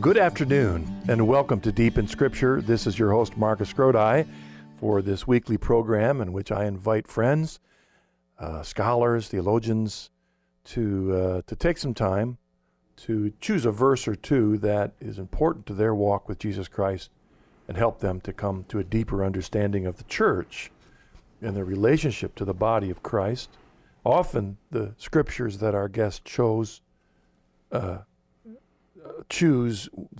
good afternoon and welcome to Deep in Scripture. This is your host, Marcus Grodi, for this weekly program in which I invite friends, scholars, theologians, to take some time to choose a verse or two that is important to their walk with Jesus Christ and help them to come to a deeper understanding of the church and their relationship to the body of Christ. Often the scriptures that our guest choose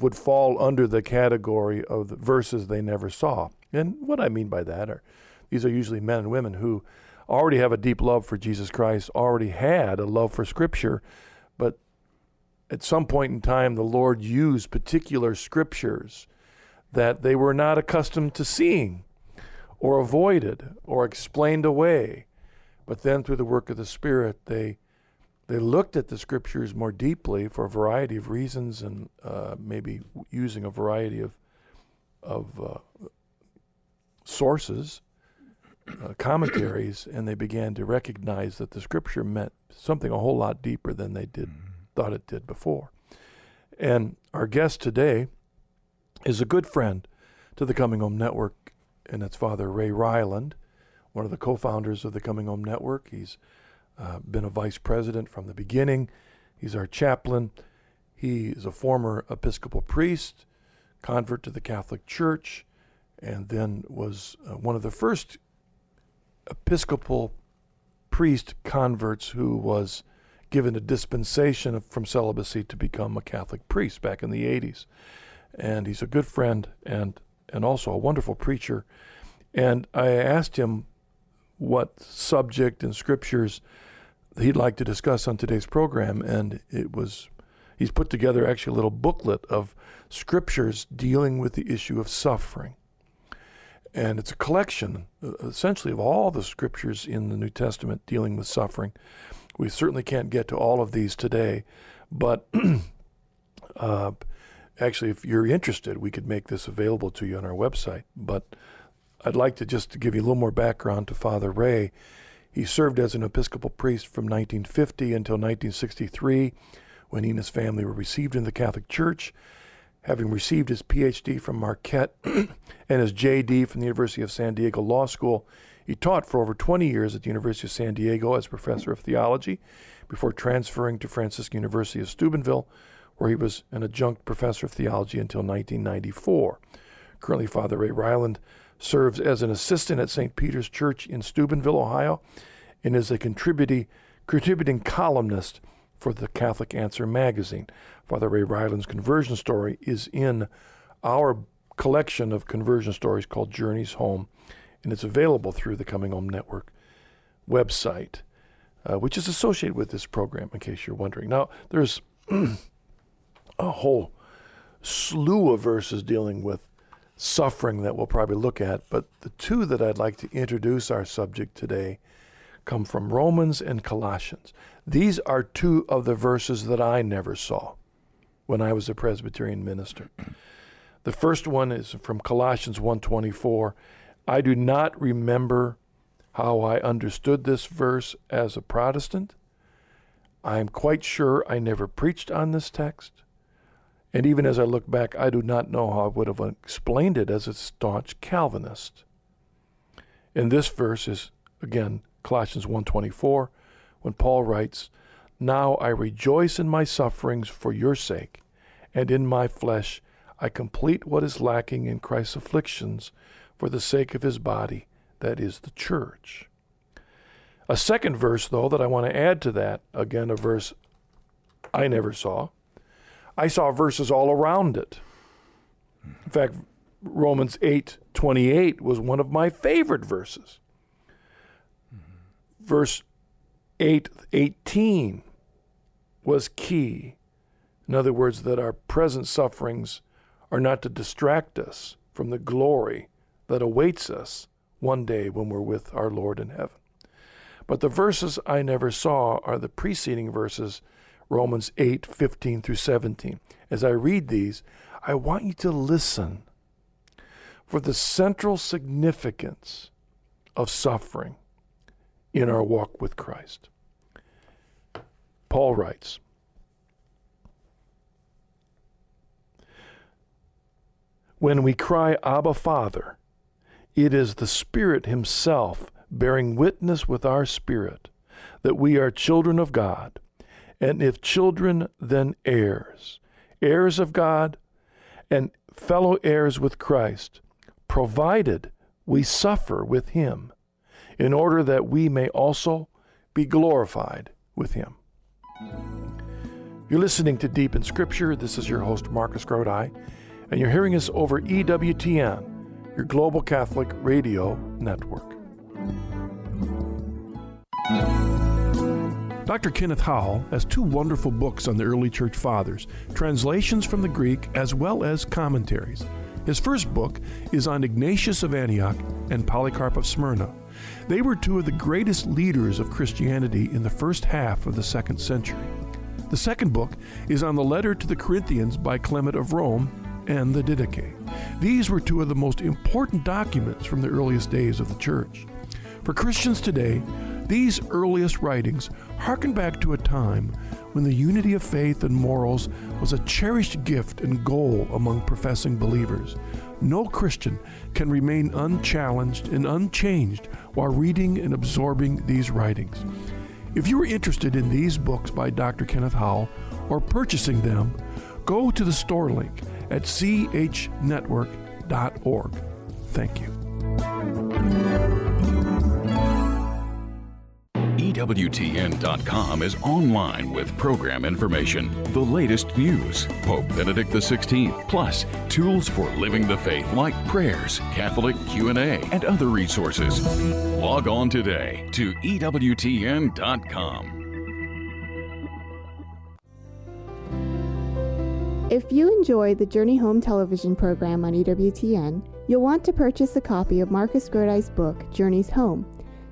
would fall under the category of the verses they never saw. And what I mean by that are, these are usually men and women who already have a deep love for Jesus Christ, already had a love for Scripture, but at some point in time the Lord used particular scriptures that they were not accustomed to seeing or avoided or explained away. But then through the work of the Spirit, they looked at the scriptures more deeply for a variety of reasons, and maybe using a variety of sources, commentaries, and they began to recognize that the scripture meant something a whole lot deeper than they did thought it did before. And our guest today is a good friend to the Coming Home Network, and that's Father Ray Ryland, one of the co-founders of the Coming Home Network. He's been a vice president from the beginning. He's our chaplain. He is a former Episcopal priest, convert to the Catholic Church, and then was one of the first Episcopal priest converts who was given a dispensation from celibacy to become a Catholic priest back in the 80s. And he's a good friend and also a wonderful preacher. And I asked him what subject in scriptures he'd like to discuss on today's program, and he's put together actually a little booklet of scriptures dealing with the issue of suffering. And it's a collection, essentially, of all the scriptures in the New Testament dealing with suffering. We certainly can't get to all of these today, but actually, if you're interested, we could make this available to you on our website. But I'd like to just to give you a little more background to Father Ray. He served as an Episcopal priest from 1950 until 1963, when he and his family were received in the Catholic Church. Having received his Ph.D. from Marquette and his J.D. from the University of San Diego Law School, he taught for over 20 years at the University of San Diego as professor of theology before transferring to Franciscan University of Steubenville, where he was an adjunct professor of theology until 1994. Currently, Father Ray Ryland serves as an assistant at St. Peter's Church in Steubenville, Ohio, and is a contributing columnist for the Catholic Answer magazine. Father Ray Ryland's conversion story is in our collection of conversion stories called Journeys Home, and it's available through the Coming Home Network website, which is associated with this program, in case you're wondering. Now, there's a whole slew of verses dealing with suffering that we'll probably look at, but the two that I'd like to introduce our subject today come from Romans and Colossians. These are two of the verses that I never saw when I was a Presbyterian minister. The first one is from Colossians 1:24. I do not remember how I understood this verse as a Protestant. I am quite sure I never preached on this text. And even as I look back, I do not know how I would have explained it as a staunch Calvinist. And this verse is, again, Colossians 1:24, when Paul writes, Now I rejoice in my sufferings for your sake, and in my flesh I complete what is lacking in Christ's afflictions for the sake of his body, that is, the church. A second verse, though, that I want to add to that, again, a verse I never saw. I saw verses all around it. In fact, Romans 8:28 was one of my favorite verses. Verse 8:18 was key. In other words, that our present sufferings are not to distract us from the glory that awaits us one day when we're with our Lord in heaven. But the verses I never saw are the preceding verses, Romans 8:15 through 17. As I read these, I want you to listen for the central significance of suffering in our walk with Christ. Paul writes, When we cry, Abba, Father, it is the Spirit himself bearing witness with our spirit that we are children of God, and if children, then heirs, heirs of God, and fellow heirs with Christ, provided we suffer with him, in order that we may also be glorified with him. You're listening to Deep in Scripture. This is your host, Marcus Grodi, and you're hearing us over EWTN, your global Catholic radio network. Dr. Kenneth Howell has two wonderful books on the early church fathers, translations from the Greek as well as commentaries. His first book is on Ignatius of Antioch and Polycarp of Smyrna. They were two of the greatest leaders of Christianity in the first half of the second century. The second book is on the letter to the Corinthians by Clement of Rome and the Didache. These were two of the most important documents from the earliest days of the church. For Christians today, these earliest writings harken back to a time when the unity of faith and morals was a cherished gift and goal among professing believers. No Christian can remain unchallenged and unchanged while reading and absorbing these writings. If you are interested in these books by Dr. Kenneth Howell or purchasing them, go to the store link at chnetwork.org. Thank you. EWTN.com is online with program information, the latest news, Pope Benedict XVI, plus tools for living the faith like prayers, Catholic Q&A, and other resources. Log on today to EWTN.com. If you enjoy the Journey Home television program on EWTN, you'll want to purchase a copy of Marcus Grodi's book, Journeys Home.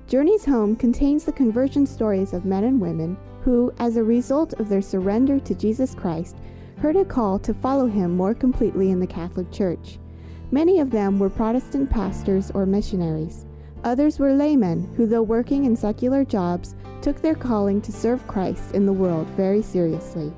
Journeys Home contains the conversion stories of men and women who, as a result of their surrender to Jesus Christ, heard a call to follow him more completely in the Catholic Church. Many of them were Protestant pastors or missionaries. Others were laymen who, though working in secular jobs, took their calling to serve Christ in the world very seriously.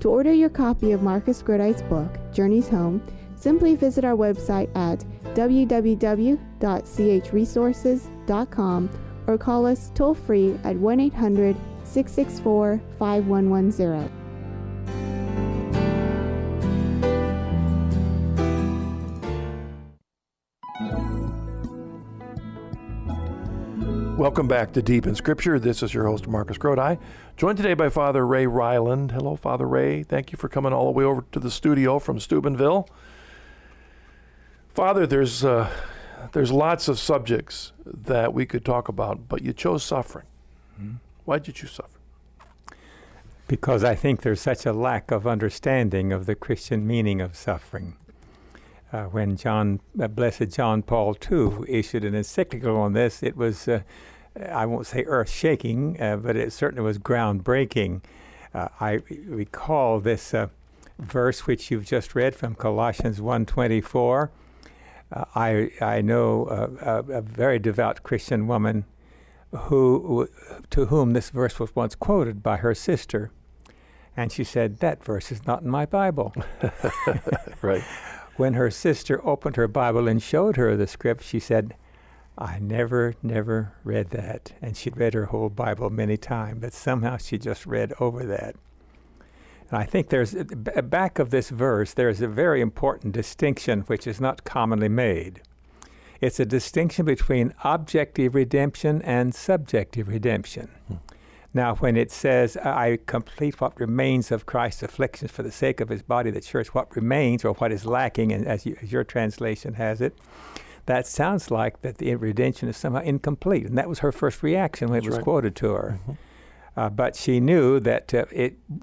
To order your copy of Marcus Grodi's book, Journeys Home, simply visit our website at www.chresources.com or call us toll-free at 1-800-664-5110. Welcome back to Deep in Scripture. This is your host, Marcus Grodi, joined today by Father Ray Ryland. Hello, Father Ray. Thank you for coming all the way over to the studio from Steubenville. Father, there's lots of subjects that we could talk about, but you chose suffering. Mm-hmm. Why did you choose suffering? Because I think there's such a lack of understanding of the Christian meaning of suffering. When Blessed John Paul II issued an encyclical on this, it was, I won't say earth-shaking, but it certainly was groundbreaking. I recall this verse which you've just read from Colossians 1:24. I know a very devout Christian woman to whom this verse was once quoted by her sister, and she said, "That verse is not in my Bible." Right. When her sister opened her Bible and showed her the script, she said, "I never read that." And she'd read her whole Bible many times, but somehow she just read over that. And I think there's, back of this verse, there's a very important distinction which is not commonly made. It's a distinction between objective redemption and subjective redemption. Hmm. Now, when it says, "I complete what remains of Christ's afflictions for the sake of his body, the church," what remains or what is lacking, and as your translation has it, that sounds like that the redemption is somehow incomplete. And that was her first reaction when it was quoted to her. Mm-hmm. But she knew that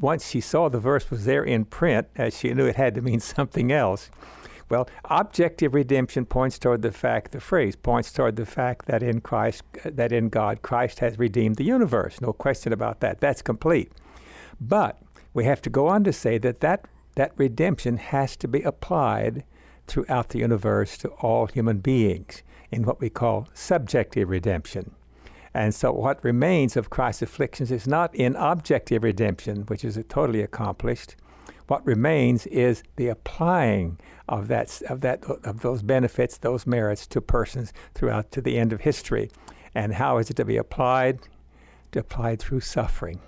once she saw the verse was there in print, she knew it had to mean something else. Well, objective redemption points toward the fact, the phrase points toward the fact that in Christ, that in God, Christ has redeemed the universe. No question about that. That's complete. But we have to go on to say that redemption has to be applied throughout the universe to all human beings in what we call subjective redemption. And so what remains of Christ's afflictions is not in objective redemption, which is totally accomplished. What remains is the applying of those benefits, those merits to persons throughout to the end of history. And how is it to be applied? Applied through suffering,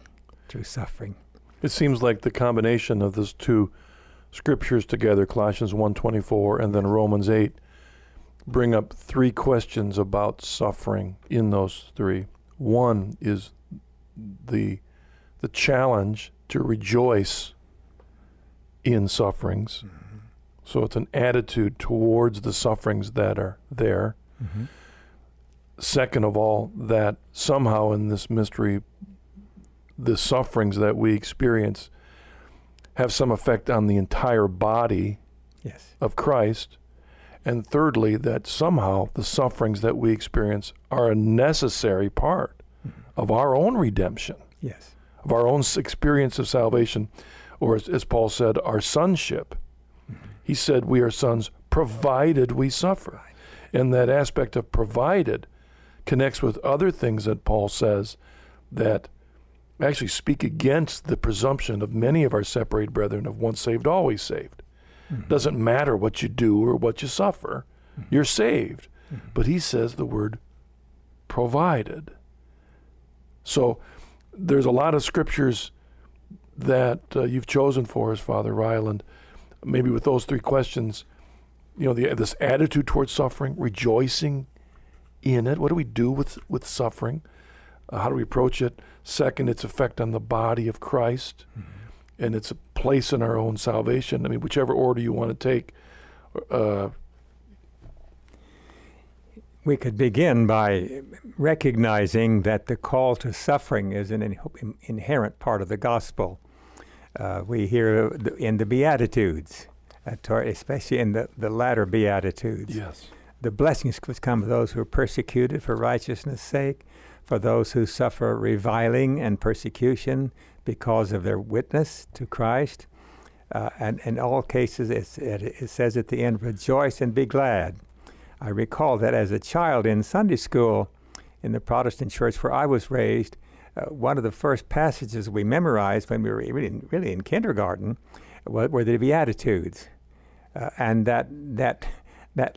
through suffering. It seems like the combination of those two scriptures together, Colossians 1:24 and then Romans 8, bring up three questions about suffering in those three. One is the challenge to rejoice in sufferings. Mm-hmm. So it's an attitude towards the sufferings that are there. Mm-hmm. Second of all, that somehow in this mystery, the sufferings that we experience have some effect on the entire body yes. of Christ. And thirdly, that somehow the sufferings that we experience are a necessary part mm-hmm. of our own redemption, yes, of our own experience of salvation, or as Paul said, our sonship. Mm-hmm. He said we are sons provided we suffer. And that aspect of provided connects with other things that Paul says that actually speak against the presumption of many of our separated brethren of once saved, always saved. Mm-hmm. Doesn't matter what you do or what you suffer, mm-hmm. you're saved. Mm-hmm. But he says the word provided. So there's a lot of scriptures that you've chosen for us, Father Ryland. Maybe with those three questions, you know, this attitude towards suffering, rejoicing in it. What do we do with suffering? How do we approach it? Second, its effect on the body of Christ mm-hmm. and its place in our own salvation. I mean, whichever order you want to take. We could begin by recognizing that the call to suffering is an inherent part of the gospel. We hear in the Beatitudes, especially in the latter Beatitudes. Yes. The blessings which come to those who are persecuted for righteousness' sake, for those who suffer reviling and persecution because of their witness to Christ. And in all cases, it says at the end, rejoice and be glad. I recall that as a child in Sunday school in the Protestant church where I was raised, one of the first passages we memorized when we were really in kindergarten were the Beatitudes. And that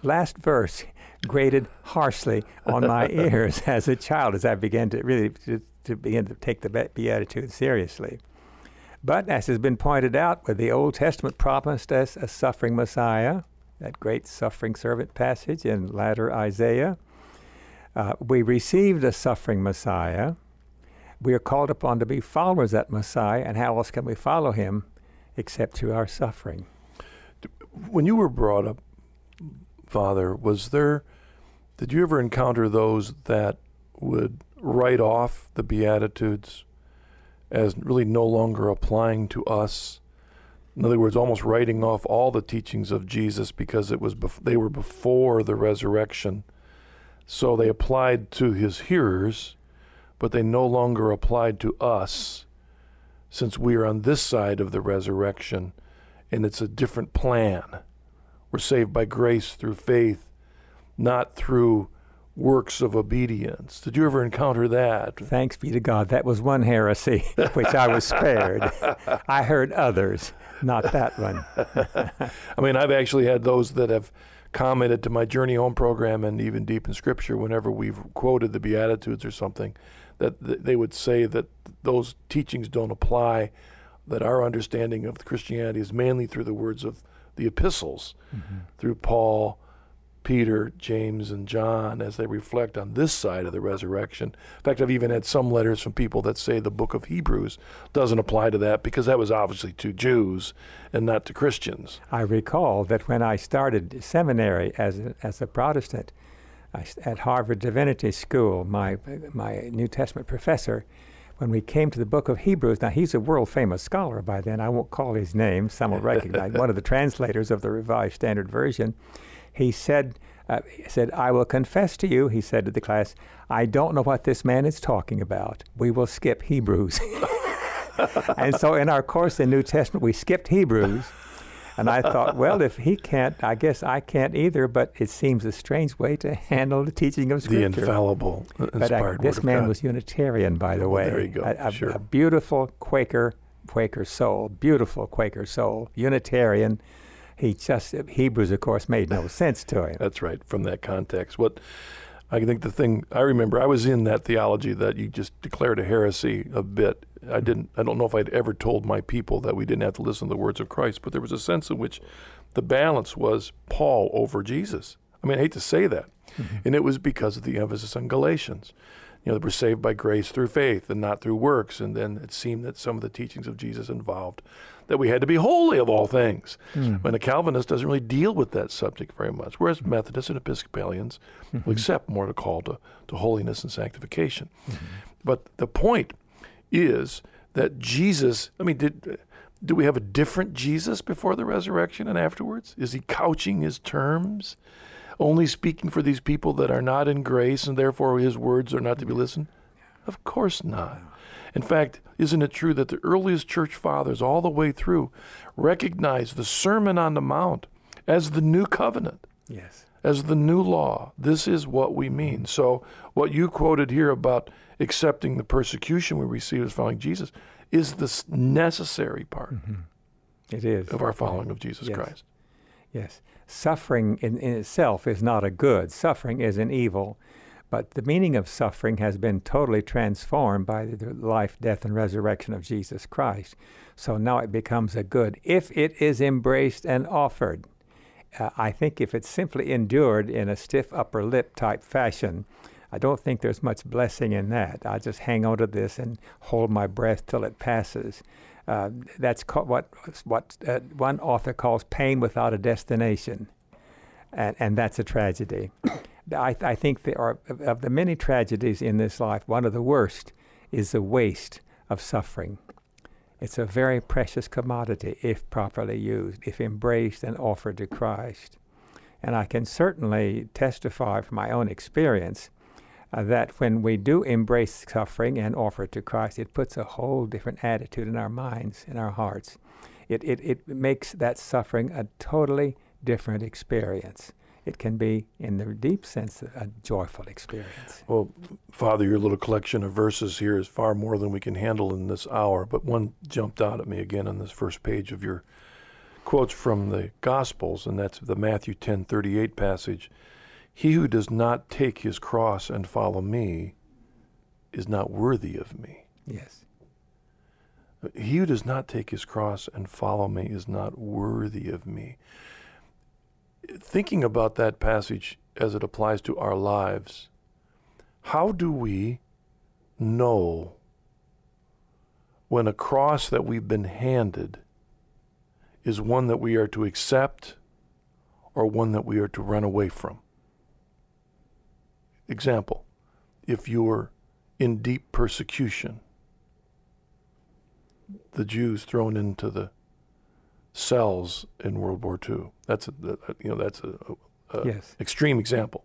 last verse grated harshly on my ears as a child as I began to really begin to take the Beatitudes seriously. But as has been pointed out, with the Old Testament promised us a suffering Messiah, that great suffering servant passage in latter Isaiah, we received a suffering Messiah. We are called upon to be followers of that Messiah, and how else can we follow him except through our suffering? When you were brought up, Father, did you ever encounter those that would write off the Beatitudes as really no longer applying to us? In other words, almost writing off all the teachings of Jesus because it was they were before the resurrection. So they applied to his hearers, but they no longer applied to us since we are on this side of the resurrection and it's a different plan. We're saved by grace through faith, not through works of obedience. Did you ever encounter that? Thanks be to God. That was one heresy which I was spared. I heard others, not that one. I mean, I've actually had those that have commented to my Journey Home program and even Deep in Scripture whenever we've quoted the Beatitudes or something, that they would say that those teachings don't apply, that our understanding of Christianity is mainly through the words of the epistles, mm-hmm. through Paul, Peter, James, and John, as they reflect on this side of the resurrection. In fact, I've even had some letters from people that say the book of Hebrews doesn't apply to that because that was obviously to Jews and not to Christians. I recall that when I started seminary as a Protestant, at Harvard Divinity School, my New Testament professor, when we came to the book of Hebrews, now he's a world-famous scholar by then. I won't call his name. Some will recognize one of the translators of the Revised Standard Version. He said, I will confess to you, he said to the class, I don't know what this man is talking about. We will skip Hebrews. And so in our course in New Testament, we skipped Hebrews. And I thought, well, if he can't, I guess I can't either, but it seems a strange way to handle the teaching of Scripture. The infallible, inspired word of God. This man was Unitarian, by the way. There you go. A beautiful Quaker Quaker soul, beautiful Quaker soul, Unitarian. He just, Hebrews, of course, made no sense to him. That's right, from that context. What I think the thing I remember, I was in that theology that you just declared a heresy a bit. I don't know if I'd ever told my people that we didn't have to listen to the words of Christ, but there was a sense in which the balance was Paul over Jesus. I mean, I hate to say that. Mm-hmm. And it was because of the emphasis on Galatians. You know, that we're saved by grace through faith and not through works. And then it seemed that some of the teachings of Jesus involved that we had to be holy of all things. Mm-hmm. When a Calvinist doesn't really deal with that subject very much, whereas Methodists and Episcopalians mm-hmm. will accept more the call to holiness and sanctification. Mm-hmm. But the point is that Jesus, I mean, do we have a different Jesus before the resurrection and afterwards? Is he couching his terms? Only speaking for these people that are not in grace, and therefore his words are not to be listened? Of course not. In fact, isn't it true that the earliest church fathers all the way through recognized the Sermon on the Mount as the new covenant, yes, as the new law? This is what we mean. So what you quoted here about accepting the persecution we receive as following Jesus is the necessary part it is of our following of Jesus Christ. Yes. Suffering in itself is not a good. Suffering is an evil. But the meaning of suffering has been totally transformed by the life, death, and resurrection of Jesus Christ. So now it becomes a good if it is embraced and offered. I think if it's simply endured in a stiff upper lip type fashion, I don't think there's much blessing in that. I just hang on to this and hold my breath till it passes. That's what one author calls pain without a destination, and that's a tragedy. I think there are, of the many tragedies in this life, one of the worst is the waste of suffering. It's a very precious commodity if properly used, if embraced and offered to Christ. And I can certainly testify from my own experience that when we do embrace suffering and offer it to Christ, it puts a whole different attitude in our minds, in our hearts. It makes that suffering a totally different experience. It can be, in the deep sense, a joyful experience. Well, Father, your little collection of verses here is far more than we can handle in this hour, but one jumped out at me again on this first page of your quotes from the Gospels, and that's the Matthew 10:38 passage. He who does not take his cross and follow me is not worthy of me. Yes. He who does not take his cross and follow me is not worthy of me. Thinking about that passage as it applies to our lives, how do we know when a cross that we've been handed is one that we are to accept or one that we are to run away from? Example, if you were in deep persecution, the Jews thrown into the cells in World War II. That's a yes. extreme example.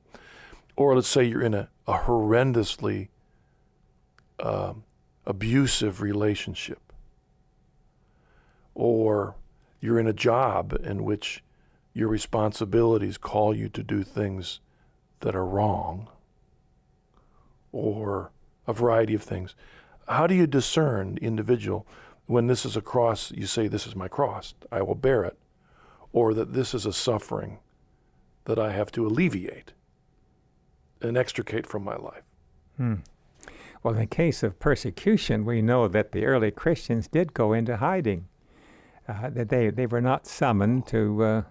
Or let's say you're in a horrendously abusive relationship. Or you're in a job in which your responsibilities call you to do things that are wrong, or a variety of things. How do you discern the individual when this is a cross, you say, this is my cross, I will bear it, or that this is a suffering that I have to alleviate and extricate from my life? Well, in the case of persecution, we know that the early Christians did go into hiding, that they were not summoned to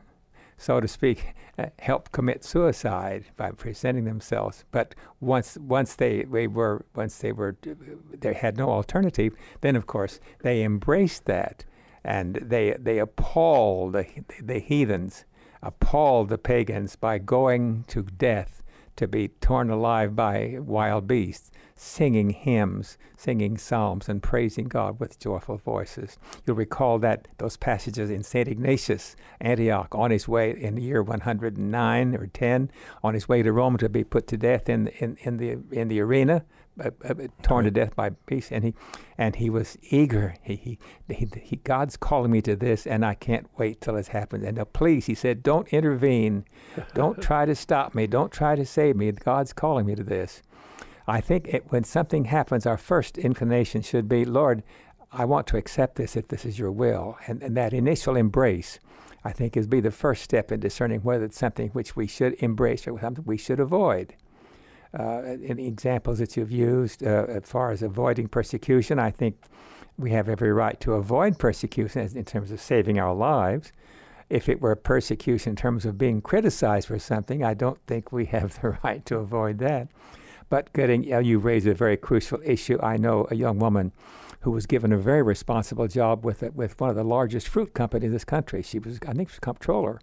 so to speak, help commit suicide by presenting themselves. But once they had no alternative, then of course they embraced that, and they appalled the heathens, appalled the pagans by going to death to be torn alive by wild beasts, singing hymns, singing psalms, and praising God with joyful voices. You'll recall that those passages in St. Ignatius, Antioch, on his way in the year 109 or 10, on his way to Rome to be put to death in the arena, torn to death by beasts, and he was eager. He God's calling me to this, and I can't wait till it happens. And now, please, he said, don't intervene, don't try to stop me, don't try to save me. God's calling me to this. I think when something happens, our first inclination should be, Lord, I want to accept this if this is your will. And that initial embrace, I think, is be the first step in discerning whether it's something which we should embrace or something we should avoid. In the examples that you've used, as far as avoiding persecution, I think we have every right to avoid persecution in terms of saving our lives. If it were persecution in terms of being criticized for something, I don't think we have the right to avoid that. But Gooding, you raised a very crucial issue. I know a young woman who was given a very responsible job with one of the largest fruit companies in this country. She was, I think, she was comptroller.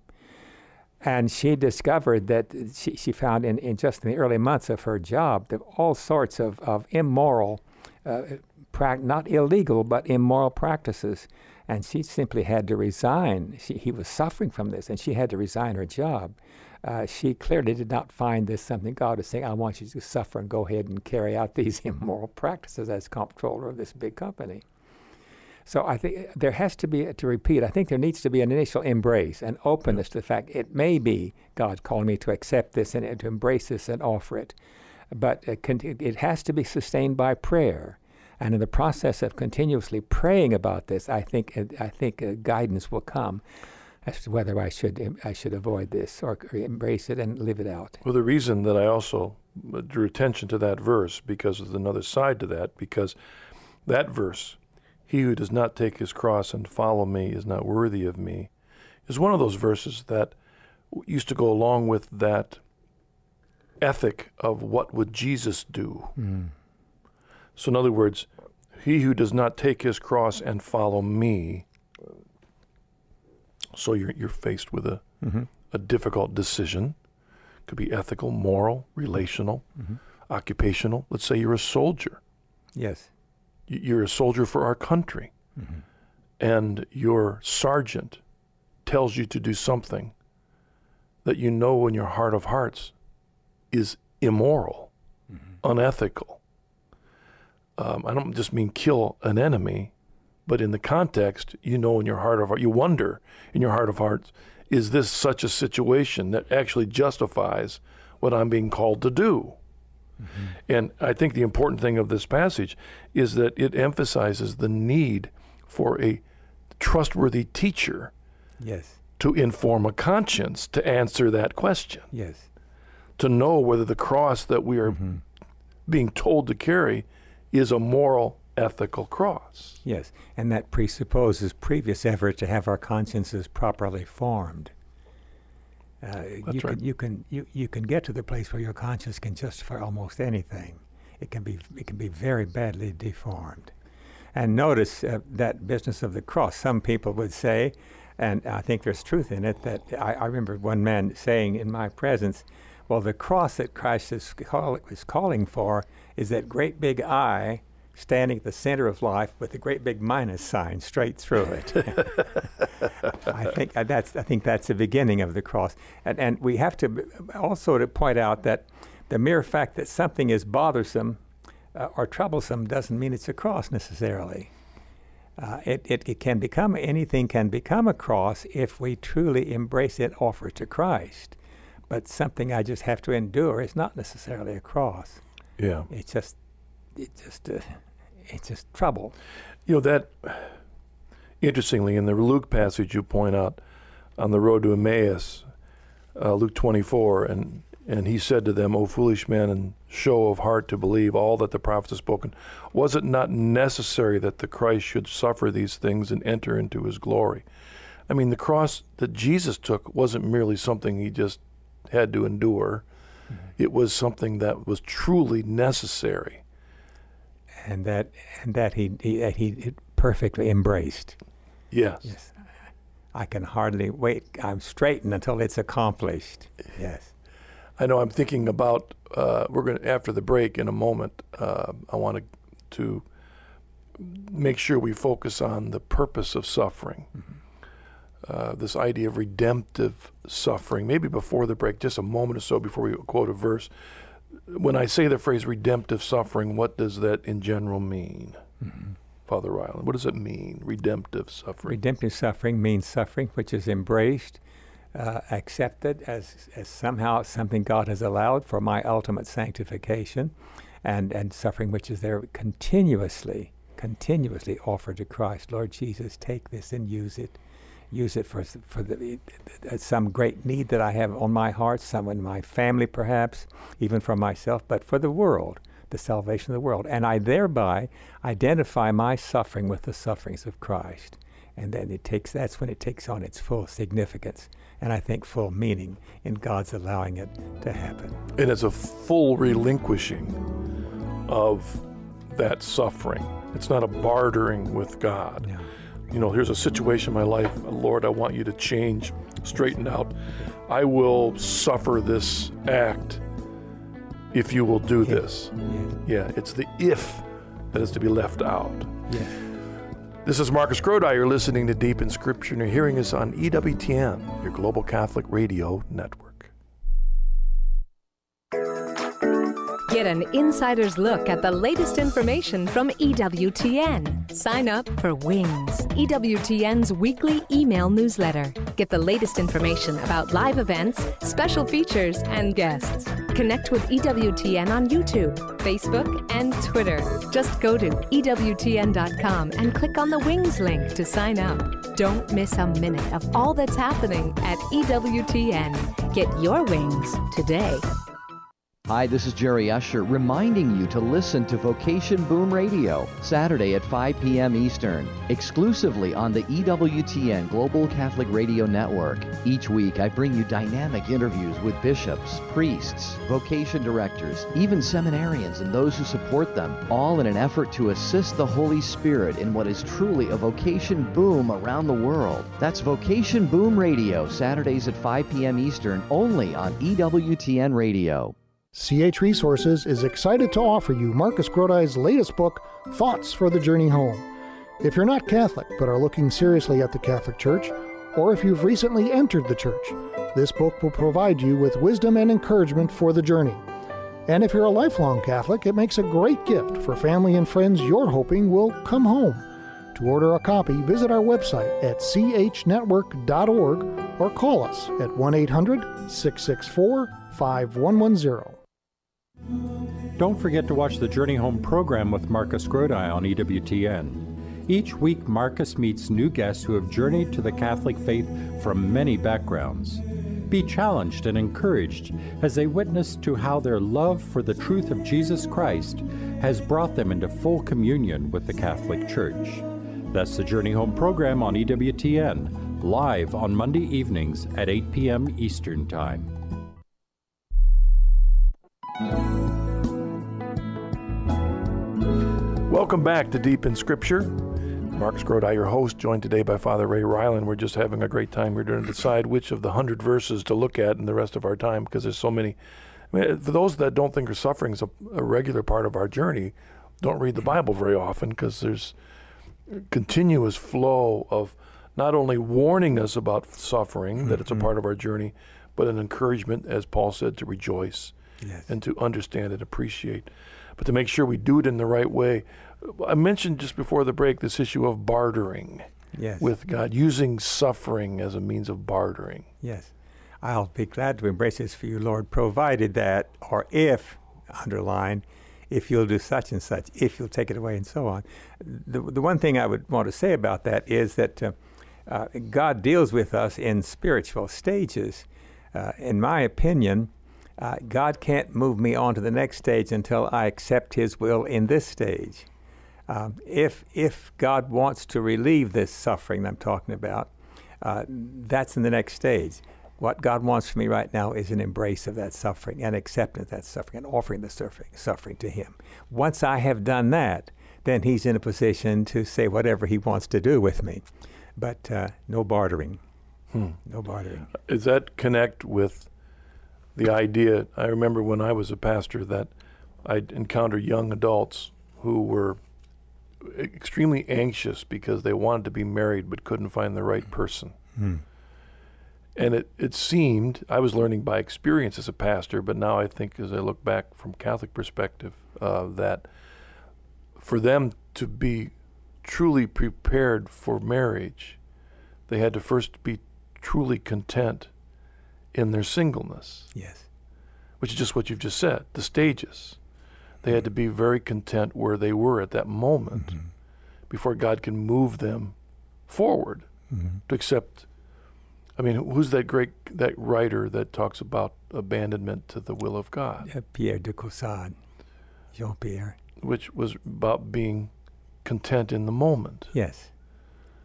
And she discovered that she found in just in the early months of her job that all sorts of immoral, not illegal, but immoral practices. And she simply had to resign. He was suffering from this, and she had to resign her job. She clearly did not find this something God is saying, I want you to suffer and go ahead and carry out these immoral practices as comptroller of this big company. So I think there has to be, to repeat, I think there needs to be an initial embrace, an openness to the fact it may be God calling me to accept this and to embrace this and offer it. But it has to be sustained by prayer. And in the process of continuously praying about this, I think guidance will come as to whether I should avoid this or embrace it and live it out. Well, the reason that I also drew attention to that verse, because there's another side to that, because that verse, he who does not take his cross and follow me is not worthy of me, is one of those verses that used to go along with that ethic of what would Jesus do. Mm. So in other words, he who does not take his cross and follow me, so you're faced with a difficult decision. Could be ethical, moral, relational, occupational. Let's say you're a soldier. Yes. You're a soldier for our country, and your sergeant tells you to do something that you know in your heart of hearts is immoral, unethical. I don't just mean kill an enemy, but in the context, you know in your heart of heart, you wonder in your heart of hearts, is this such a situation that actually justifies what I'm being called to do? And I think the important thing of this passage is that it emphasizes the need for a trustworthy teacher to inform a conscience to answer that question, to know whether the cross that we are being told to carry is a moral, ethical cross. Yes, and that presupposes previous effort to have our consciences properly formed. You can get to the place where your conscience can justify almost anything. It can be very badly deformed. And notice that business of the cross. Some people would say, and I think there's truth in it, that I remember one man saying in my presence, well, the cross that Christ is calling for is that great big I standing at the center of life with a great big minus sign straight through it. I think that's the beginning of the cross. And we have to also to point out that the mere fact that something is bothersome or troublesome doesn't mean it's a cross necessarily. It can become, anything can become a cross if we truly embrace it, offer it to Christ. But something I just have to endure is not necessarily a cross. Yeah. It's just trouble. You know, that, interestingly, in the Luke passage you point out, on the road to Emmaus, Luke 24, and he said to them, O foolish men, and show of heart to believe all that the prophets have spoken. Was it not necessary that the Christ should suffer these things and enter into his glory? I mean, the cross that Jesus took wasn't merely something he just had to endure. It was something that was truly necessary. And that he perfectly embraced. Yes. Yes. I can hardly wait. I'm straightened until it's accomplished. Yes. I know. I'm thinking about. We're going after the break in a moment. I want to make sure we focus on the purpose of suffering. This idea of redemptive suffering. Maybe before the break, just a moment or so before we quote a verse. When I say the phrase redemptive suffering, what does that in general mean, Father Ryland? What does it mean, redemptive suffering? Redemptive suffering means suffering which is embraced, accepted as somehow something God has allowed for my ultimate sanctification, and suffering which is there continuously, continuously offer to Christ, Lord Jesus, take this and use it. Use it for some great need that I have on my heart, someone in my family perhaps, even for myself, but for the world, the salvation of the world. And I thereby identify my suffering with the sufferings of Christ. And then it takes, that's when it takes on its full significance, and I think full meaning in God's allowing it to happen. And it's a full relinquishing of that suffering. It's not a bartering with God. Yeah. You know, here's a situation in my life, Lord, I want you to change, straighten out. I will suffer this act if you will do this. Yeah, it's the if that is to be left out. Yeah. This is Marcus Grodi. You're listening to Deep in Scripture, and you're hearing us on EWTN, your Global Catholic Radio Network. Get an insider's look at the latest information from EWTN. Sign up for Wings, EWTN's weekly email newsletter. Get the latest information about live events, special features, and guests. Connect with EWTN on YouTube, Facebook, and Twitter. Just go to EWTN.com and click on the Wings link to sign up. Don't miss a minute of all that's happening at EWTN. Get your wings today. Hi, this is Jerry Usher reminding you to listen to Vocation Boom Radio, Saturday at 5 p.m. Eastern, exclusively on the EWTN Global Catholic Radio Network. Each week, I bring you dynamic interviews with bishops, priests, vocation directors, even seminarians and those who support them, all in an effort to assist the Holy Spirit in what is truly a vocation boom around the world. That's Vocation Boom Radio, Saturdays at 5 p.m. Eastern, only on EWTN Radio. CH Resources is excited to offer you Marcus Grodi's latest book, Thoughts for the Journey Home. If you're not Catholic but are looking seriously at the Catholic Church, or if you've recently entered the Church, this book will provide you with wisdom and encouragement for the journey. And if you're a lifelong Catholic, it makes a great gift for family and friends you're hoping will come home. To order a copy, visit our website at chnetwork.org or call us at 1-800-664-5110. Don't forget to watch the Journey Home program with Marcus Grodi on EWTN. Each week, Marcus meets new guests who have journeyed to the Catholic faith from many backgrounds. Be challenged and encouraged as they witness to how their love for the truth of Jesus Christ has brought them into full communion with the Catholic Church. That's the Journey Home program on EWTN, live on Monday evenings at 8 p.m. Eastern Time. Welcome back to Deep in Scripture. Marcus Grodi, your host, joined today by Father Ray Ryland. We're just having a great time. We're trying to decide which of the 100 verses to look at in the rest of our time, because there's so many. I mean, for those that don't think suffering is a regular part of our journey, don't read the Bible very often, because there's a continuous flow of not only warning us about suffering, that it's a part of our journey, but an encouragement, as Paul said, to rejoice. Yes. And to understand and appreciate, but to make sure we do it in the right way. I mentioned just before the break this issue of bartering with God, using suffering as a means of bartering. Yes. I'll be glad to embrace this for you, Lord, provided that, or if, underline, if you'll do such and such, if you'll take it away, and so on. The one thing I would want to say about that is that God deals with us in spiritual stages. In my opinion, God can't move me on to the next stage until I accept His will in this stage. If God wants to relieve this suffering I'm talking about, that's in the next stage. What God wants from me right now is an embrace of that suffering, an acceptance of that suffering, and offering the suffering to Him. Once I have done that, then He's in a position to say whatever He wants to do with me. But no bartering. No bartering. Does that connect with the idea? I remember when I was a pastor that I'd encounter young adults who were extremely anxious because they wanted to be married but couldn't find the right person. And it seemed, I was learning by experience as a pastor, but now I think as I look back from Catholic perspective, that for them to be truly prepared for marriage, they had to first be truly content in their singleness. Yes. Which is just what you've just said, the stages. They had to be very content where they were at that moment. before God can move them forward to accept. I mean, who's that great writer that talks about abandonment to the will of God? Yeah, Pierre de Caussade, Jean-Pierre. Which was about being content in the moment. Yes,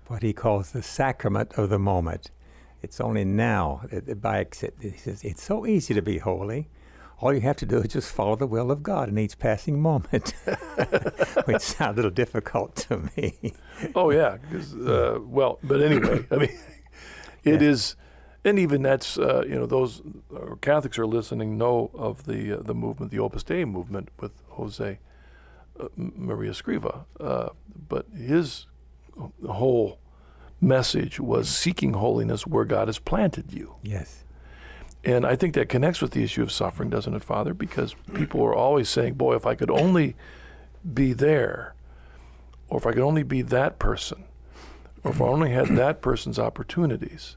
what he calls the sacrament of the moment. It's only now that by accept, he says, it's so easy to be holy. All you have to do is just follow the will of God in each passing moment, which sounds a little difficult to me. Oh, yeah. Well, but anyway, I mean, it is, and even that's, you know, those Catholics are listening know of the movement, the Opus Dei movement with Jose Maria Escriva. But his whole message was seeking holiness where God has planted you. Yes. And I think that connects with the issue of suffering, doesn't it, Father? Because people are always saying, boy, if I could only be there, or if I could only be that person, or if I only had that person's opportunities,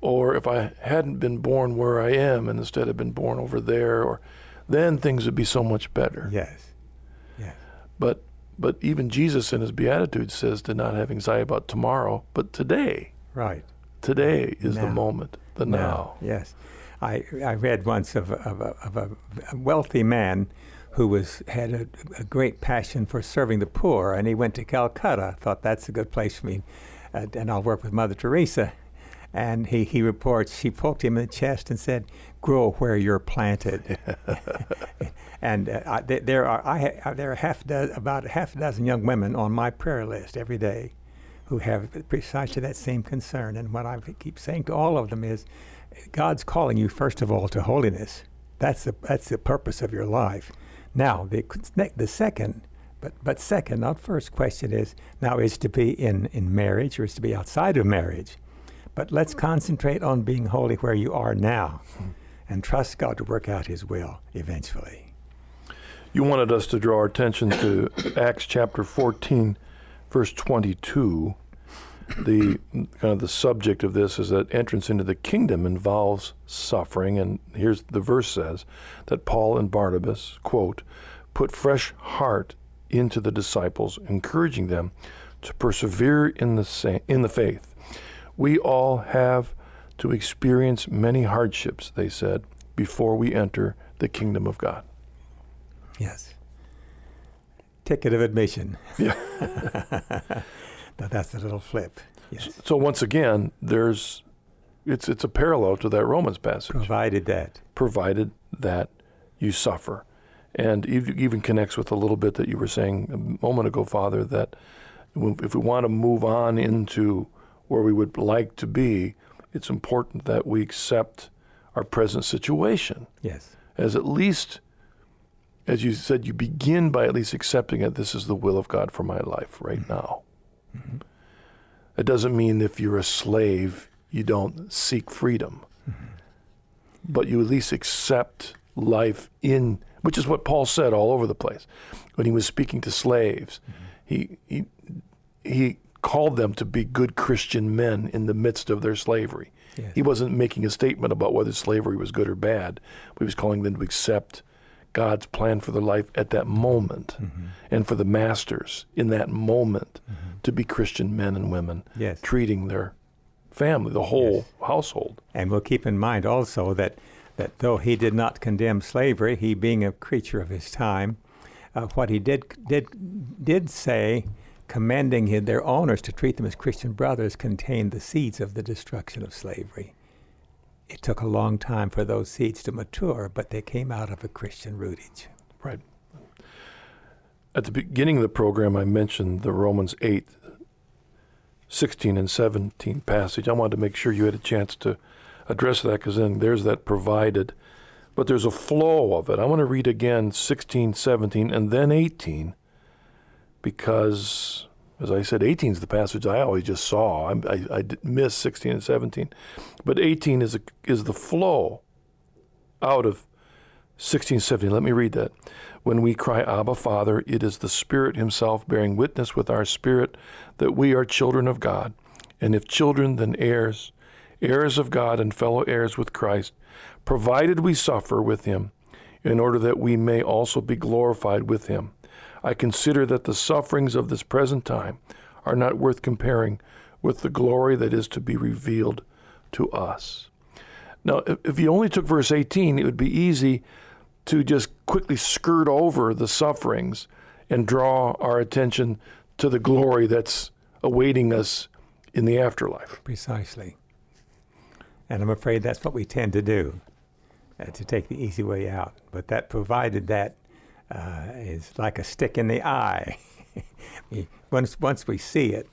or if I hadn't been born where I am and instead had been born over there, or then things would be so much better. Yes. Yes. But even Jesus in his Beatitude says to not have anxiety about tomorrow, but today. Right. Today is the moment. The now. Yes. I read once of a wealthy man who had a great passion for serving the poor, and he went to Calcutta. I thought, that's a good place for me, and I'll work with Mother Teresa. And he reports, she poked him in the chest and said, grow where you're planted. And there are about half a dozen young women on my prayer list every day who have precisely that same concern. And what I keep saying to all of them is, God's calling you, first of all, to holiness. That's the purpose of your life. Now, the second, but second, not first question is, now is to be in marriage or is to be outside of marriage. But let's concentrate on being holy where you are now and trust God to work out his will eventually. You wanted us to draw our attention to Acts chapter 14, verse 22, the kind of the subject of this is that entrance into the kingdom involves suffering. And here's the verse says that Paul and Barnabas, quote, put fresh heart into the disciples, encouraging them to persevere in the faith. We all have to experience many hardships, they said, before we enter the kingdom of God. Yes. Ticket of admission. Yeah. Now that's a little flip. Yes. So once again, it's a parallel to that Romans passage. Provided that you suffer. And it even connects with a little bit that you were saying a moment ago, Father, that if we want to move on into where we would like to be, it's important that we accept our present situation. Yes. As at least, as you said, you begin by at least accepting that this is the will of God for my life right now. Mm-hmm. It doesn't mean if you're a slave, you don't seek freedom, but you at least accept life which is what Paul said all over the place. When he was speaking to slaves, he called them to be good Christian men in the midst of their slavery. Yes. He wasn't making a statement about whether slavery was good or bad, but he was calling them to accept God's plan for their life at that moment, and for the masters in that moment to be Christian men and women, treating their family, the whole household. And we'll keep in mind also that though he did not condemn slavery, he being a creature of his time, what he did say, commending their owners to treat them as Christian brothers, contained the seeds of the destruction of slavery. It took a long time for those seeds to mature, but they came out of a Christian rootage. Right. At the beginning of the program, I mentioned the Romans 8, 16 and 17 passage. I wanted to make sure you had a chance to address that, because then there's that provided. But there's a flow of it. I want to read again 16, 17, and then 18, because, as I said, 18 is the passage I always just saw. I missed 16 and 17. But 18 is the flow out of 16 and 17. Let me read that. When we cry, Abba, Father, it is the Spirit himself bearing witness with our spirit that we are children of God. And if children, then heirs, heirs of God and fellow heirs with Christ, provided we suffer with him in order that we may also be glorified with him. I consider that the sufferings of this present time are not worth comparing with the glory that is to be revealed to us. Now, if you only took verse 18, it would be easy to just quickly skirt over the sufferings and draw our attention to the glory that's awaiting us in the afterlife. Precisely. And I'm afraid that's what we tend to do, to take the easy way out. But that provided that is like a stick in the eye. Once we see it,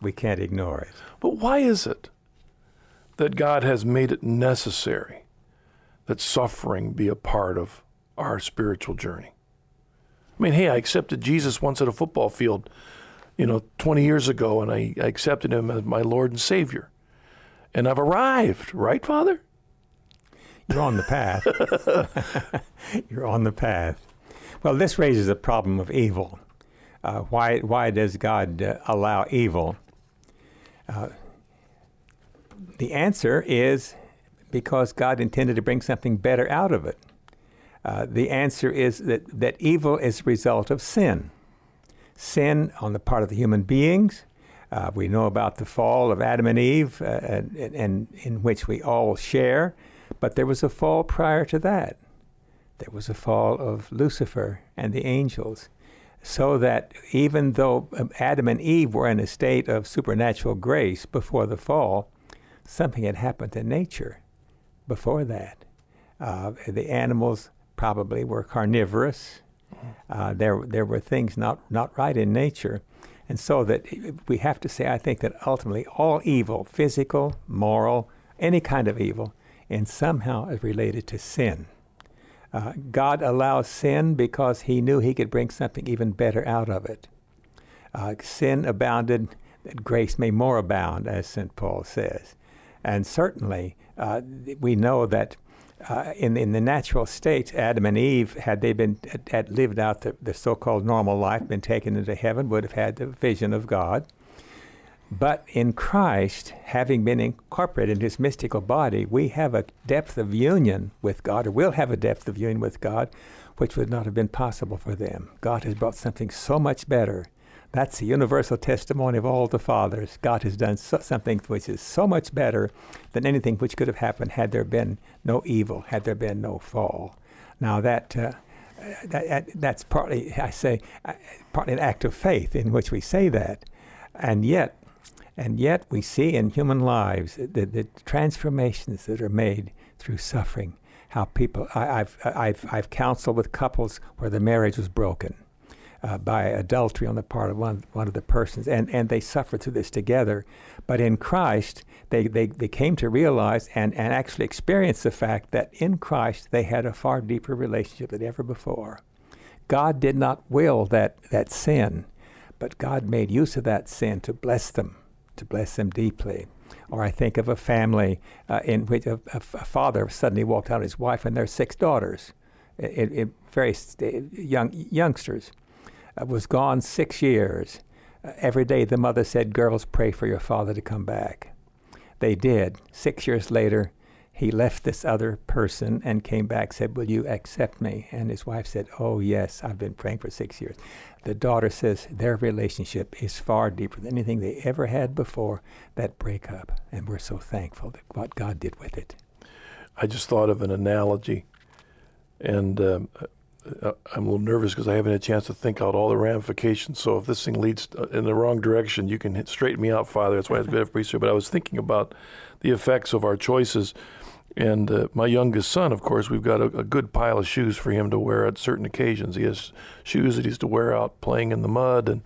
we can't ignore it. But why is it that God has made it necessary that suffering be a part of our spiritual journey? I mean, hey, I accepted Jesus once at a football field, 20 years ago, and I accepted him as my Lord and Savior. And I've arrived, right, Father? You're on the path. You're on the path. Well, this raises the problem of evil. Why does God allow evil? The answer is because God intended to bring something better out of it. The answer is that evil is a result of sin. Sin on the part of the human beings. We know about the fall of Adam and Eve, and in which we all share. But there was a fall prior to that. There was a fall of Lucifer and the angels. So that even though Adam and Eve were in a state of supernatural grace before the fall, something had happened to nature before that. The animals probably were carnivorous. There were things not right in nature. And so that we have to say, I think, that ultimately all evil, physical, moral, any kind of evil, and somehow is related to sin. God allows sin because he knew he could bring something even better out of it. Sin abounded, that grace may more abound, as St. Paul says. And certainly, we know that in the natural state, Adam and Eve, had they been had lived out the so-called normal life, been taken into heaven, would have had the vision of God. But in Christ, having been incorporated in his mystical body, we have a depth of union with God, or will have a depth of union with God, which would not have been possible for them. God has brought something so much better. That's the universal testimony of all the fathers. God has done something which is so much better than anything which could have happened had there been no evil, had there been no fall. Now that's partly, I say, partly an act of faith in which we say that. And yet we see in human lives the transformations that are made through suffering. How people, I've counseled with couples where the marriage was broken by adultery on the part of one of the persons, and they suffered through this together. But in Christ, they came to realize and actually experience the fact that in Christ they had a far deeper relationship than ever before. God did not will that sin, but God made use of that sin to bless them deeply. Or I think of a family in which a father suddenly walked out on his wife and their 6 daughters, various youngsters. Was gone 6 years. Every day the mother said, "Girls, pray for your father to come back." They did. 6 years later, he left this other person and came back, said, "Will you accept me?" And his wife said, "Oh, yes, I've been praying for 6 years." The daughter says their relationship is far deeper than anything they ever had before that breakup. And we're so thankful that what God did with it. I just thought of an analogy, and I'm a little nervous because I haven't had a chance to think out all the ramifications. So if this thing leads in the wrong direction, you can straighten me out, Father. That's why it's good to have a priest here. But I was thinking about the effects of our choices. And my youngest son, of course, we've got a good pile of shoes for him to wear at certain occasions. He has shoes that he's to wear out playing in the mud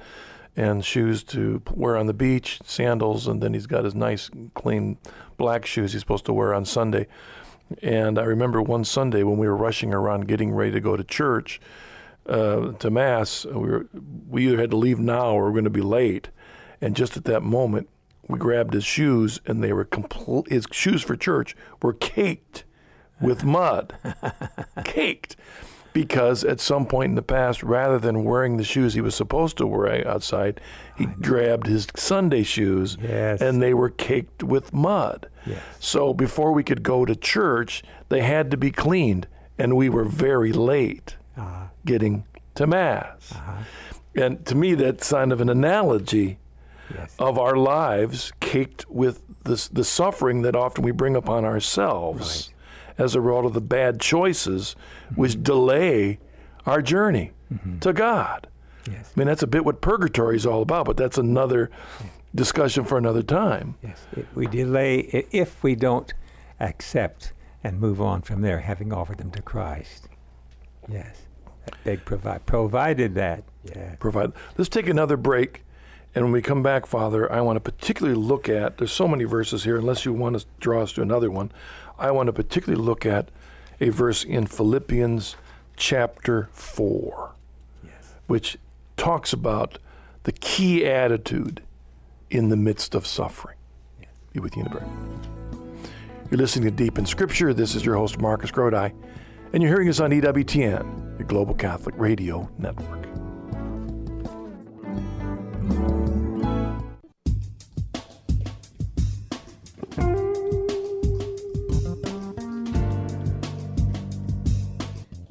and shoes to wear on the beach, sandals. And then he's got his nice, clean black shoes he's supposed to wear on Sunday. And I remember one Sunday when we were rushing around getting ready to go to church, to Mass, we either had to leave now or we were going to be late. And just at that moment, we grabbed his shoes, and they were his shoes for church were caked with mud. Caked. Because at some point in the past, rather than wearing the shoes he was supposed to wear outside, he grabbed his Sunday shoes, yes, and they were caked with mud. Yes. So before we could go to church, they had to be cleaned, and we were very late getting to Mass. And to me, that's sign of an analogy of our lives caked with the suffering that often we bring upon ourselves as a result of the bad choices which delay our journey to God. I mean, that's a bit what purgatory is all about, but that's another discussion for another time. We delay if we don't accept and move on from there, having offered them to Christ. Provided. Let's take another break, and when we come back, Father, I want to particularly look at, there's so many verses here, unless you want to draw us to another one, I want to particularly look at a verse in Philippians chapter 4, which talks about the key attitude in the midst of suffering. Be with you in a break. You're listening to Deep in Scripture. This is your host, Marcus Grodi, and you're hearing us on EWTN, your Global Catholic Radio Network.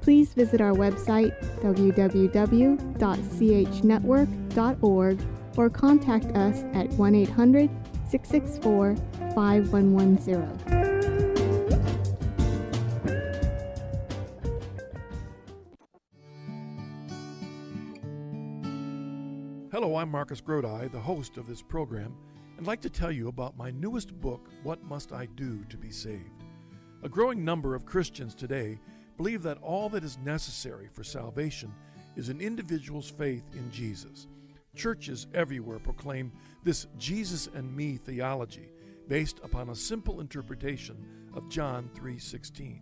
please visit our website, www.chnetwork.org, or contact us at 1-800-664-5110. Hello, I'm Marcus Grodi, the host of this program, and I'd like to tell you about my newest book, What Must I Do to Be Saved? A growing number of Christians today believe that all that is necessary for salvation is an individual's faith in Jesus. Churches everywhere proclaim this Jesus and me theology based upon a simple interpretation of John 3:16.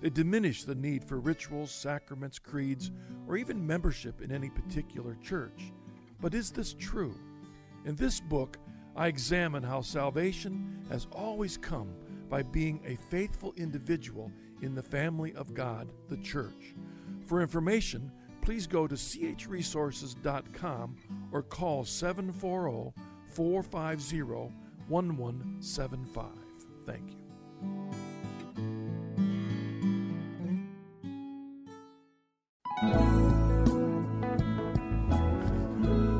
They diminish the need for rituals, sacraments, creeds, or even membership in any particular church. But is this true? In this book, I examine how salvation has always come by being a faithful individual in the family of God, the Church. For information, please go to chresources.com or call 740-450-1175. Thank you.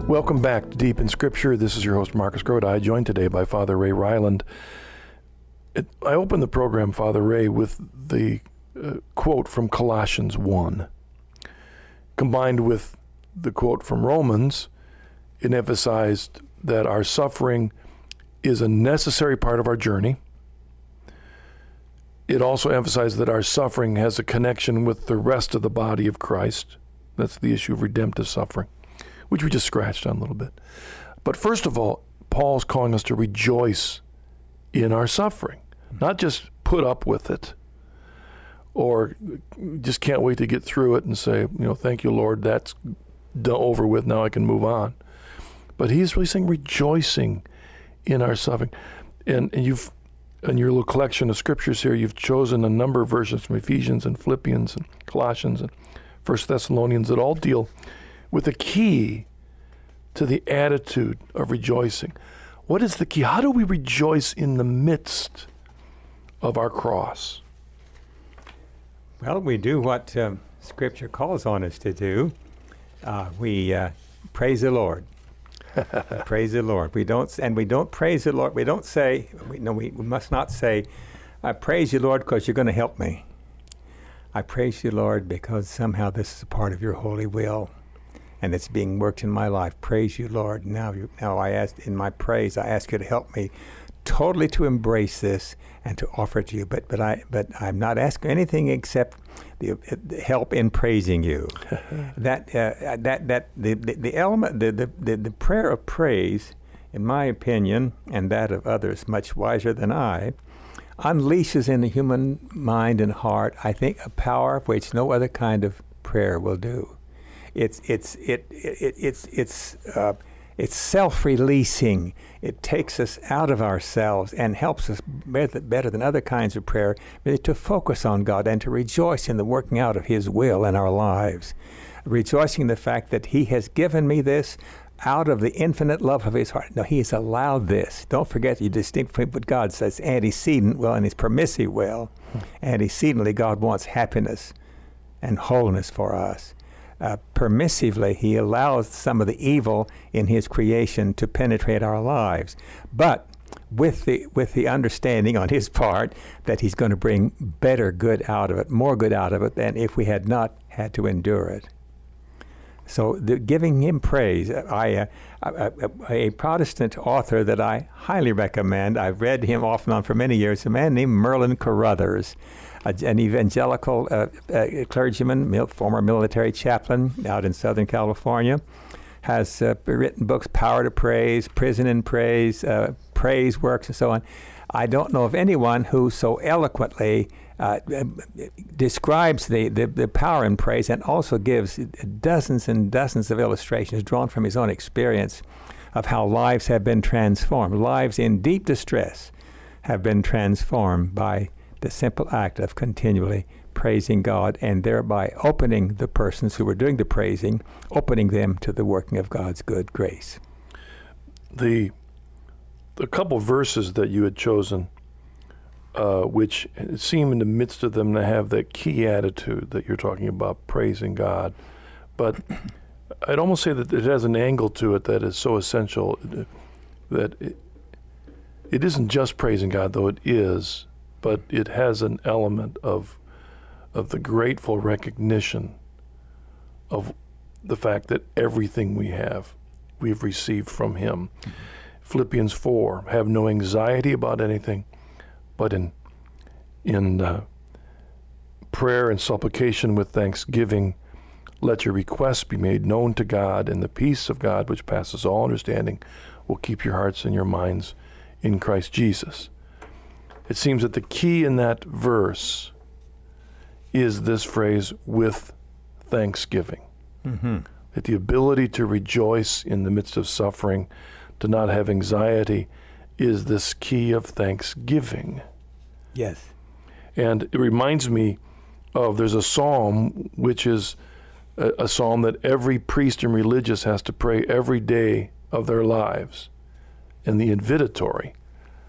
Welcome back to Deep in Scripture. This is your host, Marcus Grodi, joined today by Father Ray Ryland. I opened the program, Father Ray, with the quote from Colossians 1. Combined with the quote from Romans, it emphasized that our suffering is a necessary part of our journey. It also emphasized that our suffering has a connection with the rest of the body of Christ. That's the issue of redemptive suffering, which we just scratched on a little bit. But first of all, Paul's calling us to rejoice in our suffering, not just put up with it or just can't wait to get through it and say, you know, thank you, Lord, that's over with, now I can move on. But he's really saying rejoicing in our suffering. And you've, in your little collection of scriptures here, you've chosen a number of verses from Ephesians and Philippians and Colossians and 1 Thessalonians that all deal with the key to the attitude of rejoicing. What is the key? How do we rejoice in the midst of our cross? Well, we do what Scripture calls on us to do. We praise the Lord. Praise the Lord. We don't praise the Lord. We don't say, we must not say, I praise you, Lord, because you're going to help me. I praise you, Lord, because somehow this is a part of your holy will, and it's being worked in my life. Praise you, Lord. Now I ask, in my praise, I ask you to help me totally to embrace this and to offer it to you. But I'm not asking anything except the help in praising you. that the element, the prayer of praise, in my opinion, and that of others much wiser than I, unleashes in the human mind and heart, I think, a power which no other kind of prayer will do. It's It's self-releasing. It takes us out of ourselves and helps us better than other kinds of prayer, really to focus on God and to rejoice in the working out of His will in our lives. Rejoicing in the fact that He has given me this out of the infinite love of His heart. No, He has allowed this. Don't forget, you distinct from what God says, antecedent will and His permissive will. Antecedently, God wants happiness and wholeness for us. Permissively, He allows some of the evil in His creation to penetrate our lives, but with the understanding on His part that He's going to bring better good out of it, more good out of it than if we had not had to endure it. So giving Him praise. A Protestant author that I highly recommend, I've read him off and on for many years, a man named Merlin Carruthers, an evangelical clergyman, former military chaplain out in Southern California, has written books, Power to Praise, Prison in Praise, Praise Works, and so on. I don't know of anyone who so eloquently describes the power in praise, and also gives dozens and dozens of illustrations drawn from his own experience of how lives have been transformed. Lives in deep distress have been transformed by the simple act of continually praising God, and thereby opening the persons who were doing the praising, opening them to the working of God's good grace. The couple of verses that you had chosen, which seem in the midst of them to have that key attitude that you're talking about, praising God, but I'd almost say that it has an angle to it that is so essential that it isn't just praising God, though it is, but it has an element of the grateful recognition of the fact that everything we've received from Him. Mm-hmm. Philippians 4, have no anxiety about anything, but in prayer and supplication with thanksgiving, let your requests be made known to God, and the peace of God, which passes all understanding, will keep your hearts and your minds in Christ Jesus. It seems that the key in that verse is this phrase, with thanksgiving. Mm-hmm. That the ability to rejoice in the midst of suffering, to not have anxiety, is this key of thanksgiving. Yes. And it reminds me of, there's a psalm, which is a psalm that every priest and religious has to pray every day of their lives, in the invitatory.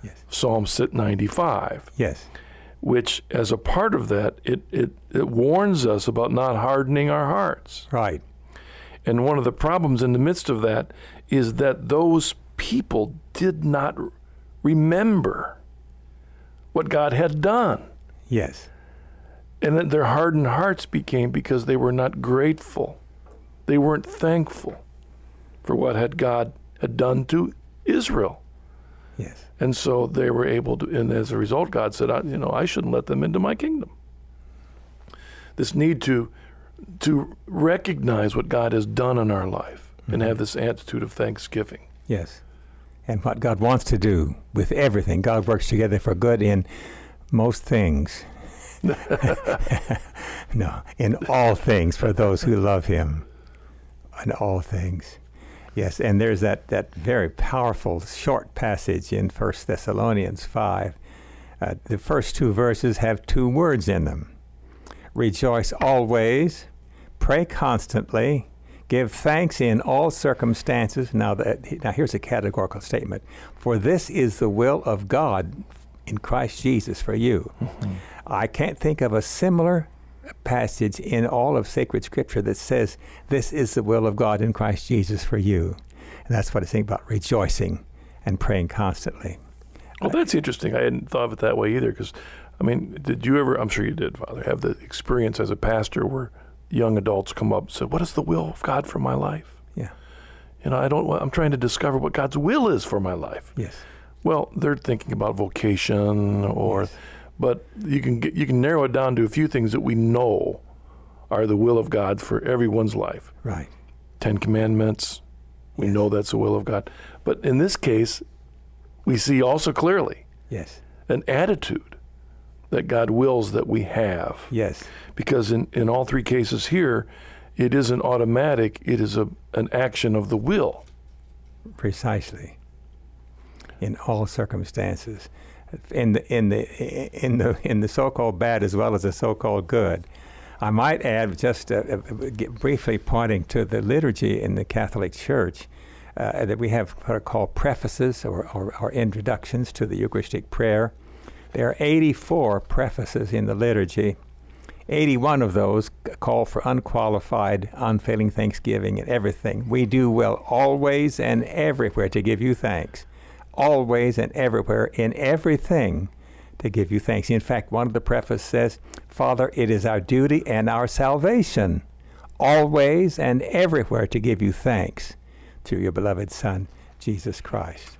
Yes. Psalm 95. Yes. Which, as a part of that, it warns us about not hardening our hearts. Right. And one of the problems in the midst of that is that those people did not remember what God had done. Yes. And that their hardened hearts became, because they were not grateful. They weren't thankful for what God had done to Israel. Yes. And so they were able to, and as a result, God said, I shouldn't let them into my kingdom. This need to recognize what God has done in our life, mm-hmm. and have this attitude of thanksgiving. Yes. And what God wants to do with everything. God works together for good in most things. No, in all things, for those who love Him. In all things. Yes, and there's that very powerful short passage in 1 Thessalonians 5. The first two verses have two words in them. Rejoice always, pray constantly, give thanks in all circumstances. Now here's a categorical statement. For this is the will of God in Christ Jesus for you. Mm-hmm. I can't think of a similar passage in all of sacred scripture that says this is the will of God in Christ Jesus for you. And that's what it's saying about rejoicing and praying constantly. Well, that's interesting. I hadn't thought of it that way either, because, did you ever, I'm sure you did, Father, have the experience as a pastor where young adults come up and say, what is the will of God for my life? Yeah. I'm trying to discover what God's will is for my life. Yes. Well, they're thinking about vocation or... Yes. But you can narrow it down to a few things that we know are the will of God for everyone's life. Right. 10 Commandments, we yes. know that's the will of God. But in this case, we see also clearly yes. an attitude that God wills that we have. Yes. Because in all three cases here, it isn't automatic, it is an action of the will. precisely in all circumstances, in the so-called bad as well as the so-called good. I might add, just briefly pointing to the liturgy in the Catholic Church, that we have what are called prefaces or introductions to the Eucharistic prayer. There are 84 prefaces in the liturgy. 81 of those call for unqualified, unfailing thanksgiving in everything. We do well always and everywhere to give you thanks. Always and everywhere, in everything, to give you thanks. In fact, one of the prefaces says, Father, it is our duty and our salvation, always and everywhere, to give you thanks through your beloved Son, Jesus Christ.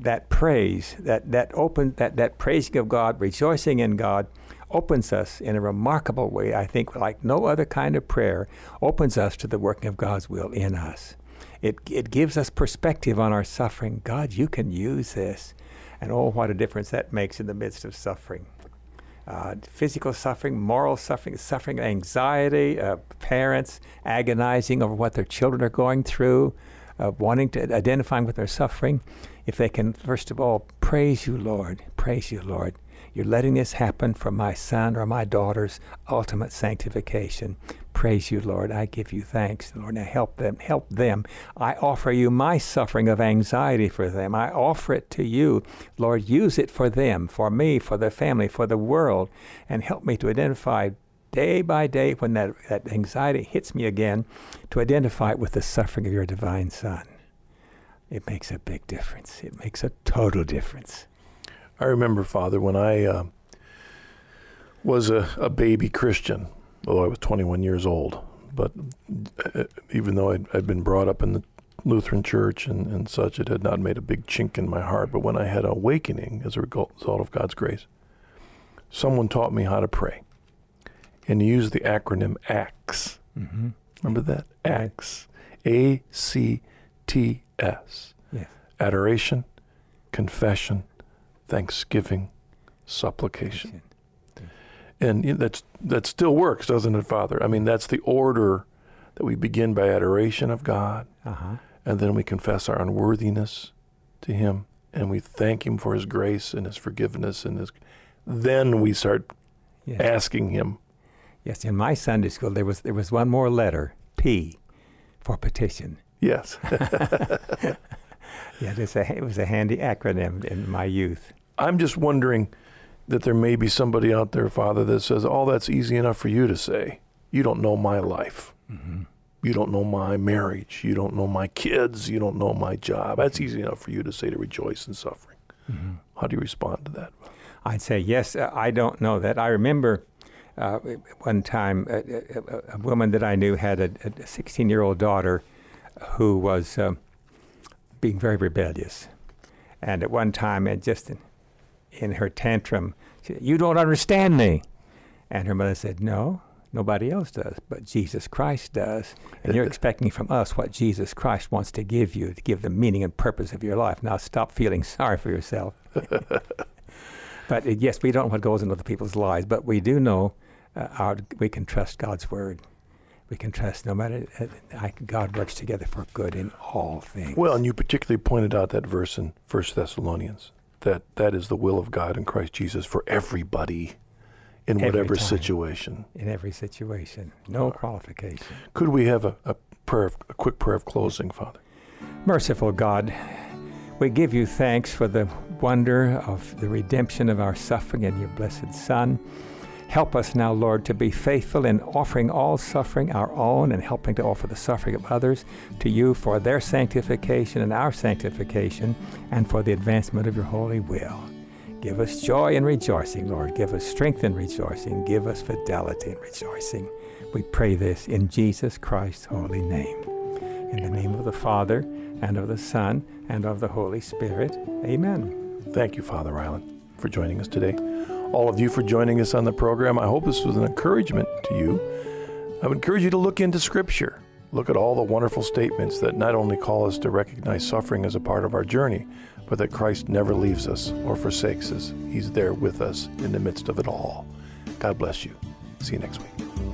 That praise, that praising of God, rejoicing in God, opens us in a remarkable way, I think, like no other kind of prayer, opens us to the working of God's will in us. It gives us perspective on our suffering. God, you can use this. And oh, what a difference that makes in the midst of suffering. Physical suffering, moral suffering, suffering anxiety, parents agonizing over what their children are going through, identifying with their suffering. If they can, first of all, praise you, Lord, praise you, Lord. You're letting this happen for my son or my daughter's ultimate sanctification. Praise you, Lord. I give you thanks, Lord. Now help them. Help them. I offer you my suffering of anxiety for them. I offer it to you. Lord, use it for them, for me, for their family, for the world, and help me to identify day by day when that anxiety hits me again, to identify it with the suffering of your divine Son. It makes a big difference. It makes a total difference. I remember, Father, when I was a baby Christian, although I was 21 years old, but even though I'd been brought up in the Lutheran Church and such, it had not made a big chink in my heart. But when I had an awakening as a result of God's grace, someone taught me how to pray and used the acronym ACTS. Mm-hmm. Remember that? ACTS. A-C-T-S. Yes. Adoration, confession, thanksgiving, supplication. And that still works, doesn't it, Father? I mean, that's the order that we begin by adoration of God, and then we confess our unworthiness to Him, and we thank Him for His grace and His forgiveness, and then we start asking Him. Yes, in my Sunday school, there was one more letter, P, for petition. Yes. It was a handy acronym in my youth. I'm just wondering that there may be somebody out there, Father, that says, oh, that's easy enough for you to say. You don't know my life. Mm-hmm. You don't know my marriage. You don't know my kids. You don't know my job. That's easy enough for you to say, to rejoice in suffering. Mm-hmm. How do you respond to that? I'd say, yes, I don't know that. I remember one time a woman that I knew had a 16-year-old daughter who was being very rebellious. And at one time, in her tantrum, she said, you don't understand me. And her mother said, no, nobody else does, but Jesus Christ does. And you're expecting from us what Jesus Christ wants to give you, to give the meaning and purpose of your life. Now stop feeling sorry for yourself. But yes, we don't know what goes into other people's lives, but we do know we can trust God's word. We can trust no matter, God works together for good in all things. Well, and you particularly pointed out that verse in 1 Thessalonians. That is the will of God in Christ Jesus for everybody in whatever situation. In every situation. No qualification. Could we have a quick prayer of closing, Father? Merciful God, we give you thanks for the wonder of the redemption of our suffering in your blessed Son. Help us now, Lord, to be faithful in offering all suffering, our own, and helping to offer the suffering of others to you for their sanctification and our sanctification, and for the advancement of your holy will. Give us joy in rejoicing, Lord. Give us strength in rejoicing. Give us fidelity in rejoicing. We pray this in Jesus Christ's holy name. In the name of the Father, and of the Son, and of the Holy Spirit. Amen. Thank you, Father Ryland, for joining us today. All of you for joining us on the program. I hope this was an encouragement to you. I would encourage you to look into Scripture. Look at all the wonderful statements that not only call us to recognize suffering as a part of our journey, but that Christ never leaves us or forsakes us. He's there with us in the midst of it all. God bless you. See you next week.